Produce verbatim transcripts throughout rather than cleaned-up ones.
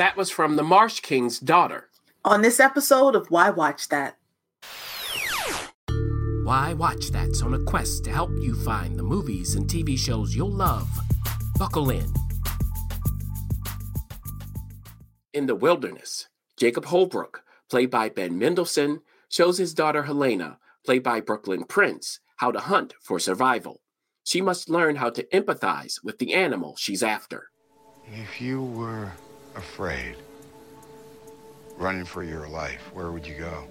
That was from The Marsh King's Daughter. On this episode of Why Watch That? Why Watch That's on a quest to help you find the movies and T V shows you'll love. Buckle in. In the wilderness, Jacob Holbrook, played by Ben Mendelsohn, shows his daughter Helena, played by Brooklyn Prince, how to hunt for survival. She must learn how to empathize with the animal she's after. If you were afraid, running for your life, where would you go?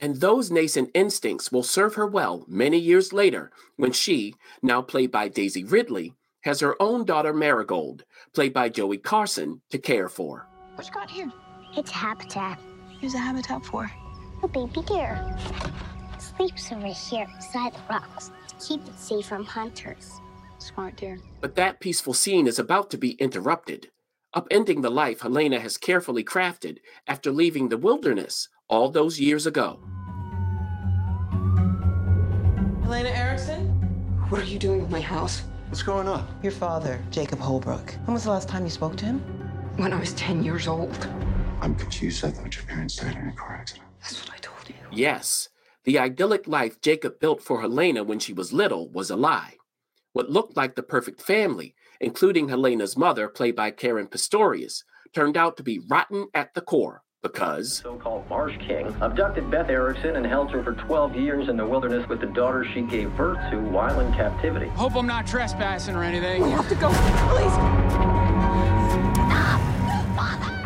And those nascent instincts will serve her well many years later when she, now played by Daisy Ridley, has her own daughter Marigold, played by Joey Carson, to care for. What you got here? It's habitat. Here's a habitat for a baby deer. It sleeps over here beside the rocks to keep it safe from hunters. Smart deer. But that peaceful scene is about to be interrupted, upending the life Helena has carefully crafted after leaving the wilderness all those years ago. Helena Erickson? What are you doing with my house? What's going on? Your father, Jacob Holbrook. When was the last time you spoke to him? When I was ten years old. I'm confused. I thought your parents died in a car accident. That's what I told you. Yes, the idyllic life Jacob built for Helena when she was little was a lie. What looked like the perfect family, including Helena's mother, played by Karen Pistorius, turned out to be rotten at the core. Because so-called Marsh King abducted Beth Erickson and held her for twelve years in the wilderness with the daughter she gave birth to while in captivity. Hope I'm not trespassing or anything. We have to go, please.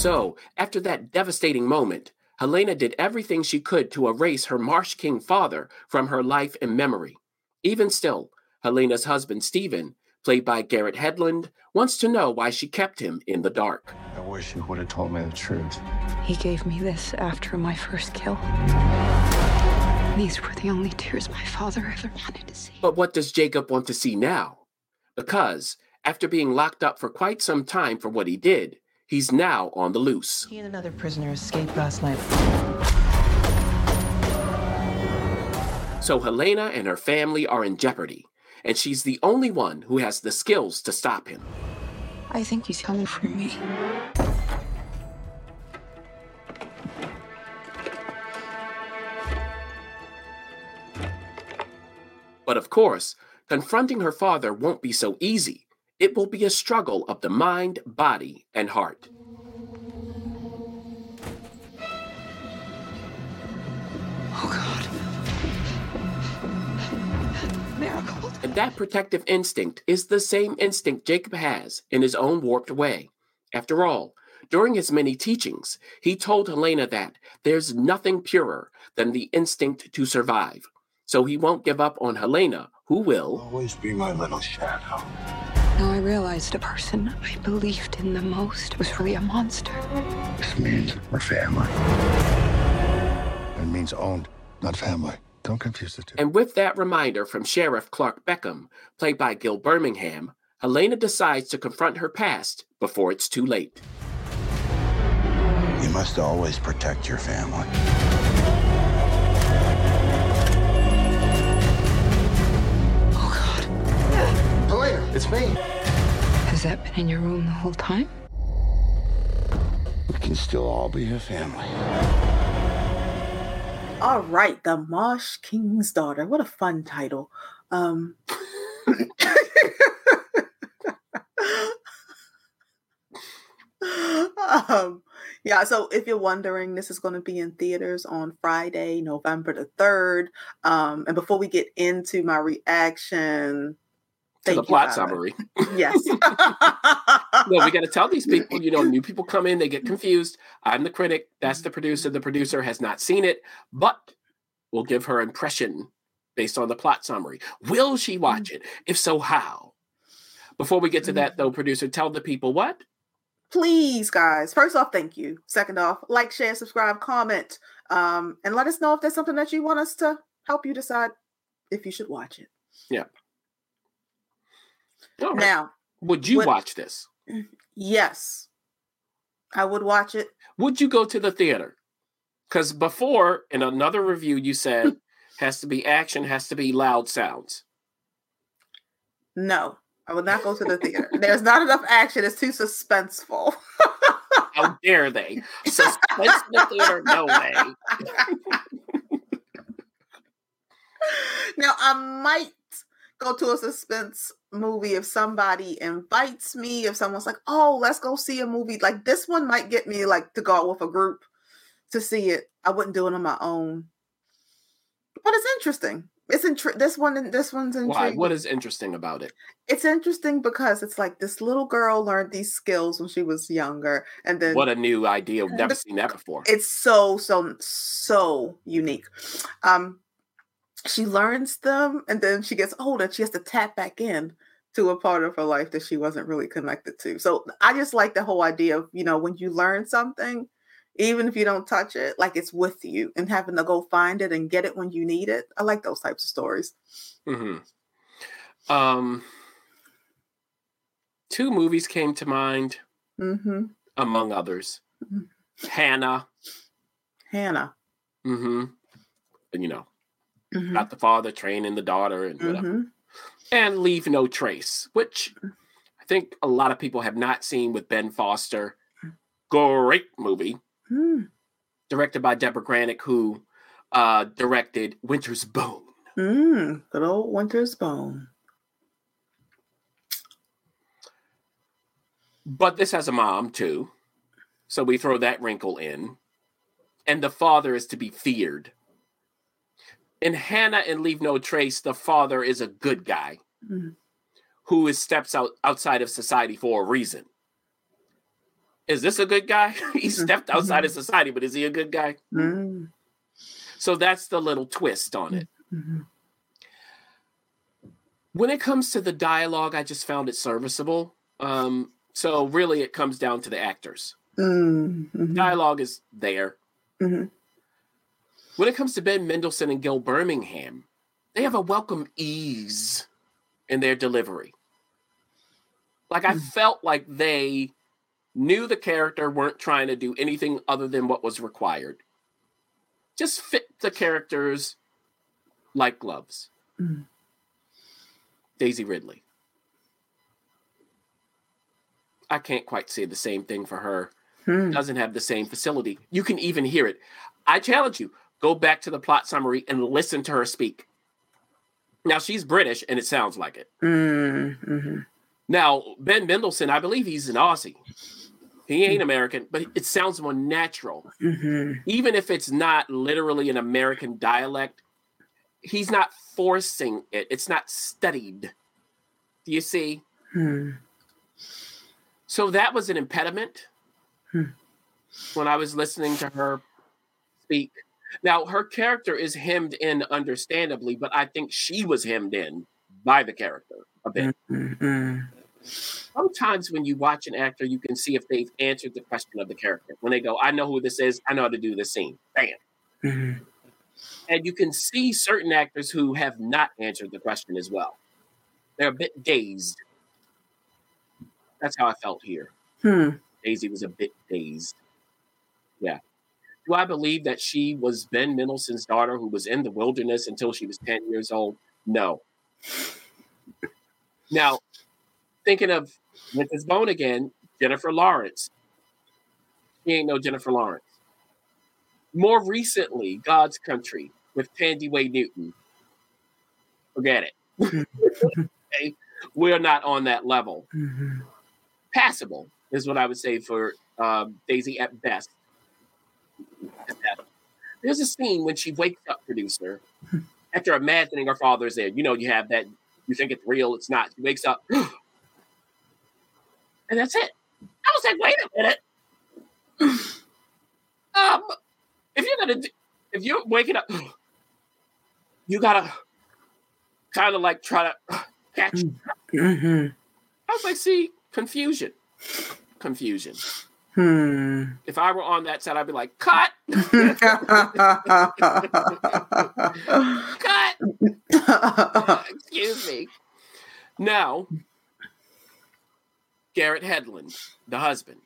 So, after that devastating moment, Helena did everything she could to erase her Marsh King father from her life and memory. Even still, Helena's husband, Stephen, played by Garrett Hedlund, wants to know why she kept him in the dark. I wish you would have told me the truth. He gave me this after my first kill. These were the only tears my father ever wanted to see. But what does Jacob want to see now? Because, after being locked up for quite some time for what he did, he's now on the loose. He and another prisoner escaped last night. So Helena and her family are in jeopardy, and she's the only one who has the skills to stop him. I think he's coming for me. But of course, confronting her father won't be so easy. It will be a struggle of the mind, body, and heart. Oh, God. Marigold. And that protective instinct is the same instinct Jacob has in his own warped way. After all, during his many teachings, he told Helena that there's nothing purer than the instinct to survive. So he won't give up on Helena, who will always be my little shadow. Now I realized the person I believed in the most was really a monster. This means we're family. It means owned, not family. Don't confuse the two. And with that reminder from Sheriff Clark Beckham, played by Gil Birmingham, Helena decides to confront her past before it's too late. You must always protect your family. Oh, God. Helena, it's me. Has that been in your room the whole time? We can still all be a family. All right, The Marsh King's Daughter. What a fun title. Um, um, yeah, so if you're wondering, this is going to be in theaters on Friday, November the third. Um, and before we get into my reaction... To the plot summary. Yes. No, we got to tell these people, you know, new people come in, they get confused. I'm the critic. That's the producer. The producer has not seen it, but we'll give her impression based on the plot summary. Will she watch it? If so, how? Before we get to that, though, producer, tell the people what? Please, guys. First off, thank you. Second off, like, share, subscribe, comment, um, and let us know if there's something that you want us to help you decide if you should watch it. Yeah. Right. Now, would you would, watch this? Yes, I would watch it. Would you go to the theater? Because before, in another review, you said has to be action, has to be loud sounds. No, I would not go to the theater. There's not enough action. It's too suspenseful. How dare they? Suspense in the theater? No way. Now, I might go to a suspense movie if somebody invites me, if someone's like, oh, let's go see a movie. Like, this one might get me, like, to go out with a group to see it. I wouldn't do it on my own. But it's interesting. It's intri- this one. This one's intriguing. Why? What is interesting about it? It's interesting because it's like this little girl learned these skills when she was younger, and then what a new idea! We've never the, seen that before. It's so so so unique. Um, she learns them, and then she gets older. And she has to tap back in to a part of her life that she wasn't really connected to. So I just like the whole idea of, you know, when you learn something, even if you don't touch it, like it's with you and having to go find it and get it when you need it. I like those types of stories. Mm-hmm. Um, two movies came to mind, mm-hmm. among others. Mm-hmm. Hannah. Hannah. Mm-hmm. And, you know, mm-hmm. about the father training the daughter and whatever. Mm-hmm. And Leave No Trace, which I think a lot of people have not seen, with Ben Foster. Great movie. Hmm. Directed by Deborah Granick, who uh, directed Winter's Bone. Mm, good old Winter's Bone. But this has a mom, too. So we throw that wrinkle in. And the father is to be feared. In Hannah and Leave No Trace, the father is a good guy mm. who is steps out, outside of society for a reason. Is this a good guy? He stepped outside of society, but is he a good guy? Mm. So that's the little twist on it. Mm-hmm. When it comes to the dialogue, I just found it serviceable. Um, so really it comes down to the actors. Mm-hmm. Dialogue is there. Mm-hmm. When it comes to Ben Mendelsohn and Gil Birmingham, they have a welcome ease in their delivery. Like I mm-hmm. felt like they... knew the character, weren't trying to do anything other than what was required. Just fit the characters like gloves. Mm. Daisy Ridley. I can't quite say the same thing for her. Mm. Doesn't have the same facility. You can even hear it. I challenge you, go back to the plot summary and listen to her speak. Now, she's British, and it sounds like it. Mm-hmm. Now, Ben Mendelsohn, I believe he's an Aussie. He ain't American, but it sounds more natural. Mm-hmm. Even if it's not literally an American dialect, he's not forcing it. It's not studied. Do you see? Mm. So that was an impediment mm. when I was listening to her speak. Now, her character is hemmed in, understandably, but I think she was hemmed in by the character a bit. Mm-hmm. Sometimes when you watch an actor, you can see if they've answered the question of the character. When they go, I know who this is, I know how to do this scene. Bam. Mm-hmm. And you can see certain actors who have not answered the question as well. They're a bit dazed. That's how I felt here. Hmm. Daisy was a bit dazed. Yeah. Do I believe that she was Ben Mendelsohn's daughter who was in the wilderness until she was ten years old? No. Now, thinking of Winter's Bone again, Jennifer Lawrence. She ain't no Jennifer Lawrence. More recently, God's Country with Pandiway Newton. Forget it. Okay. We're not on that level. Mm-hmm. Passable is what I would say for um, Daisy at best. There's a scene when she wakes up, producer, after imagining her father's there. You know, you have that. You think it's real, it's not. She wakes up, and that's it. I was like, wait a minute. Um, if you're gonna, do, if you're waking up, you gotta kind of like try to catch. Mm-hmm. I was like, see, confusion, confusion. Hmm. If I were on that side, I'd be like, cut, cut. Excuse me. Now, Garrett Hedlund, the husband.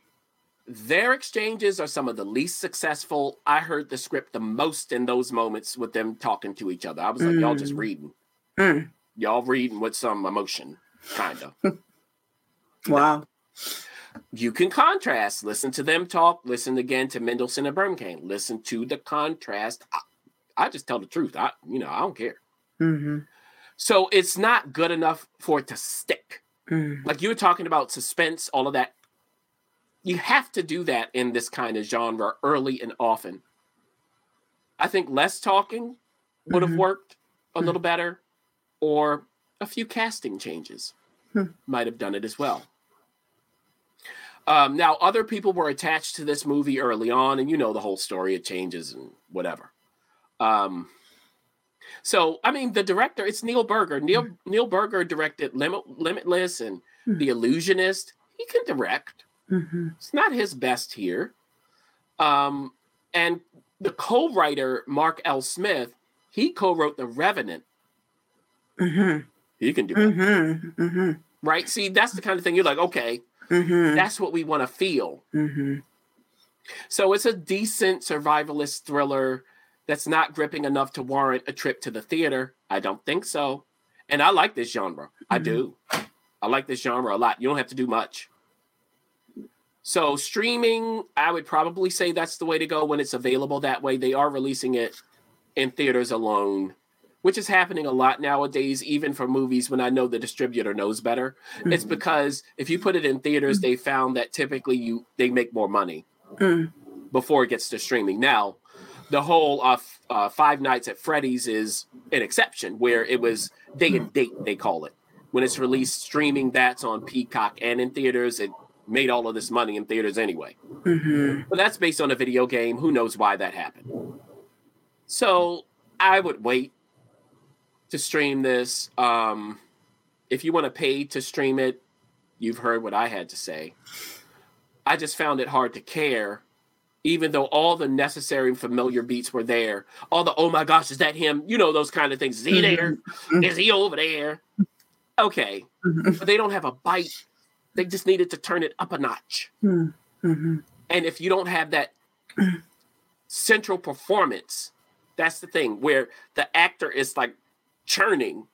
Their exchanges are some of the least successful. I heard the script the most in those moments with them talking to each other. I was like, mm. y'all just reading. Mm. Y'all reading with some emotion. Kind of. Wow. No. You can contrast. Listen to them talk. Listen again to Mendelsohn and Birmingham. Listen to the contrast. I, I just tell the truth. I, you know, I don't care. Mm-hmm. So it's not good enough for it to stick. Mm-hmm. Like you were talking about suspense, all of that. You have to do that in this kind of genre early and often. I think less talking would mm-hmm. have worked a mm-hmm. little better, or a few casting changes mm-hmm. might have done it as well. Um, now, other people were attached to this movie early on, and you know the whole story, it changes and whatever. Um, so, I mean, the director, it's Neil Berger. Neil mm-hmm. Neil Berger directed Lim- Limitless and mm-hmm. The Illusionist. He can direct. Mm-hmm. It's not his best here. Um, and the co-writer, Mark L. Smith, he co-wrote The Revenant. Mm-hmm. He can do it. Mm-hmm. Mm-hmm. Right? See, that's the kind of thing you're like, okay. Mm-hmm. That's what we want to feel. Mm-hmm. So it's a decent survivalist thriller that's not gripping enough to warrant a trip to the theater. I don't think so. And I like this genre. Mm-hmm. I do. I like this genre a lot. You don't have to do much. So streaming, I would probably say that's the way to go when it's available that way. They are releasing it in theaters alone, which is happening a lot nowadays, even for movies when I know the distributor knows better. Mm-hmm. It's because if you put it in theaters, mm-hmm. they found that typically you they make more money mm-hmm. before it gets to streaming. Now, the whole uh, f- uh, Five Nights at Freddy's is an exception, where it was day and date, they call it. When it's released streaming, that's on Peacock and in theaters. It made all of this money in theaters anyway. Mm-hmm. But that's based on a video game. Who knows why that happened? So I would wait to stream this. Um, if you want to pay to stream it, you've heard what I had to say. I just found it hard to care, even though all the necessary and familiar beats were there. All the, oh my gosh, is that him? You know, those kind of things. Is he there? Is he over there? Okay. But they don't have a bite. They just needed to turn it up a notch. Mm-hmm. And if you don't have that central performance, that's the thing where the actor is like, churning.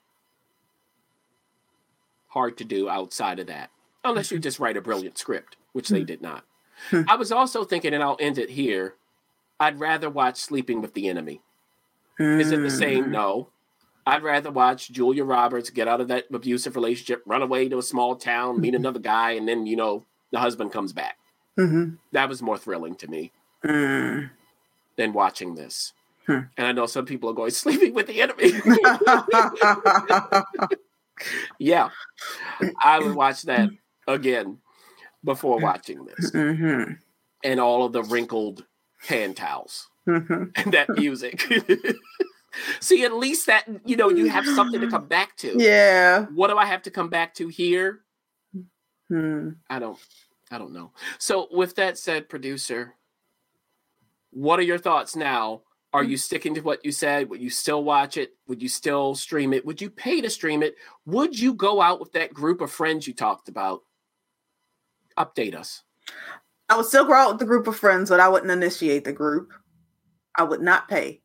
Hard to do outside of that, unless you just write a brilliant script, which they did not. I was also thinking, and I'll end it here, I'd rather watch Sleeping with the Enemy. Is it the same? No. I'd rather watch Julia Roberts get out of that abusive relationship, run away to a small town, meet another guy, and then, you know, the husband comes back. Mm-hmm. That was more thrilling to me mm. than watching this. And I know some people are going, Sleeping with the Enemy. Yeah. I would watch that again before watching this. Mm-hmm. And all of the wrinkled hand towels mm-hmm. and that music. See, at least that, you know, you have something to come back to. Yeah. What do I have to come back to here? Mm. I don't, I don't know. So with that said, producer, what are your thoughts now? Are you sticking to what you said? Would you still watch it? Would you still stream it? Would you pay to stream it? Would you go out with that group of friends you talked about? Update us. I would still go out with the group of friends, but I wouldn't initiate the group. I would not pay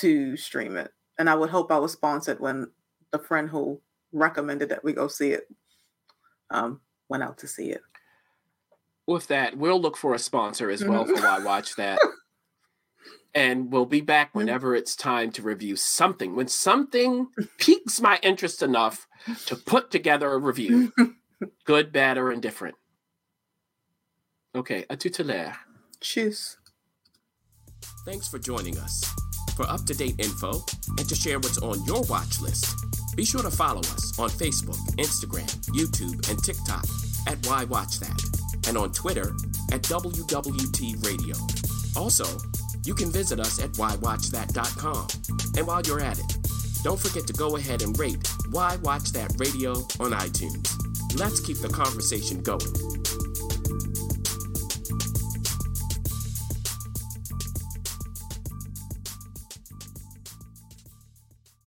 to stream it. And I would hope I was sponsored when the friend who recommended that we go see it um, went out to see it. With that, we'll look for a sponsor as well for Why Watch That. And we'll be back whenever it's time to review something. When something piques my interest enough to put together a review. Good, bad, or indifferent. Okay, à tout à l'heure. Cheers. Thanks for joining us. For up-to-date info and to share what's on your watch list, be sure to follow us on Facebook, Instagram, YouTube, and TikTok at Why Watch That, and on Twitter at W W T Radio. Also, you can visit us at why watch that dot com. And while you're at it, don't forget to go ahead and rate Why Watch That Radio on iTunes. Let's keep the conversation going.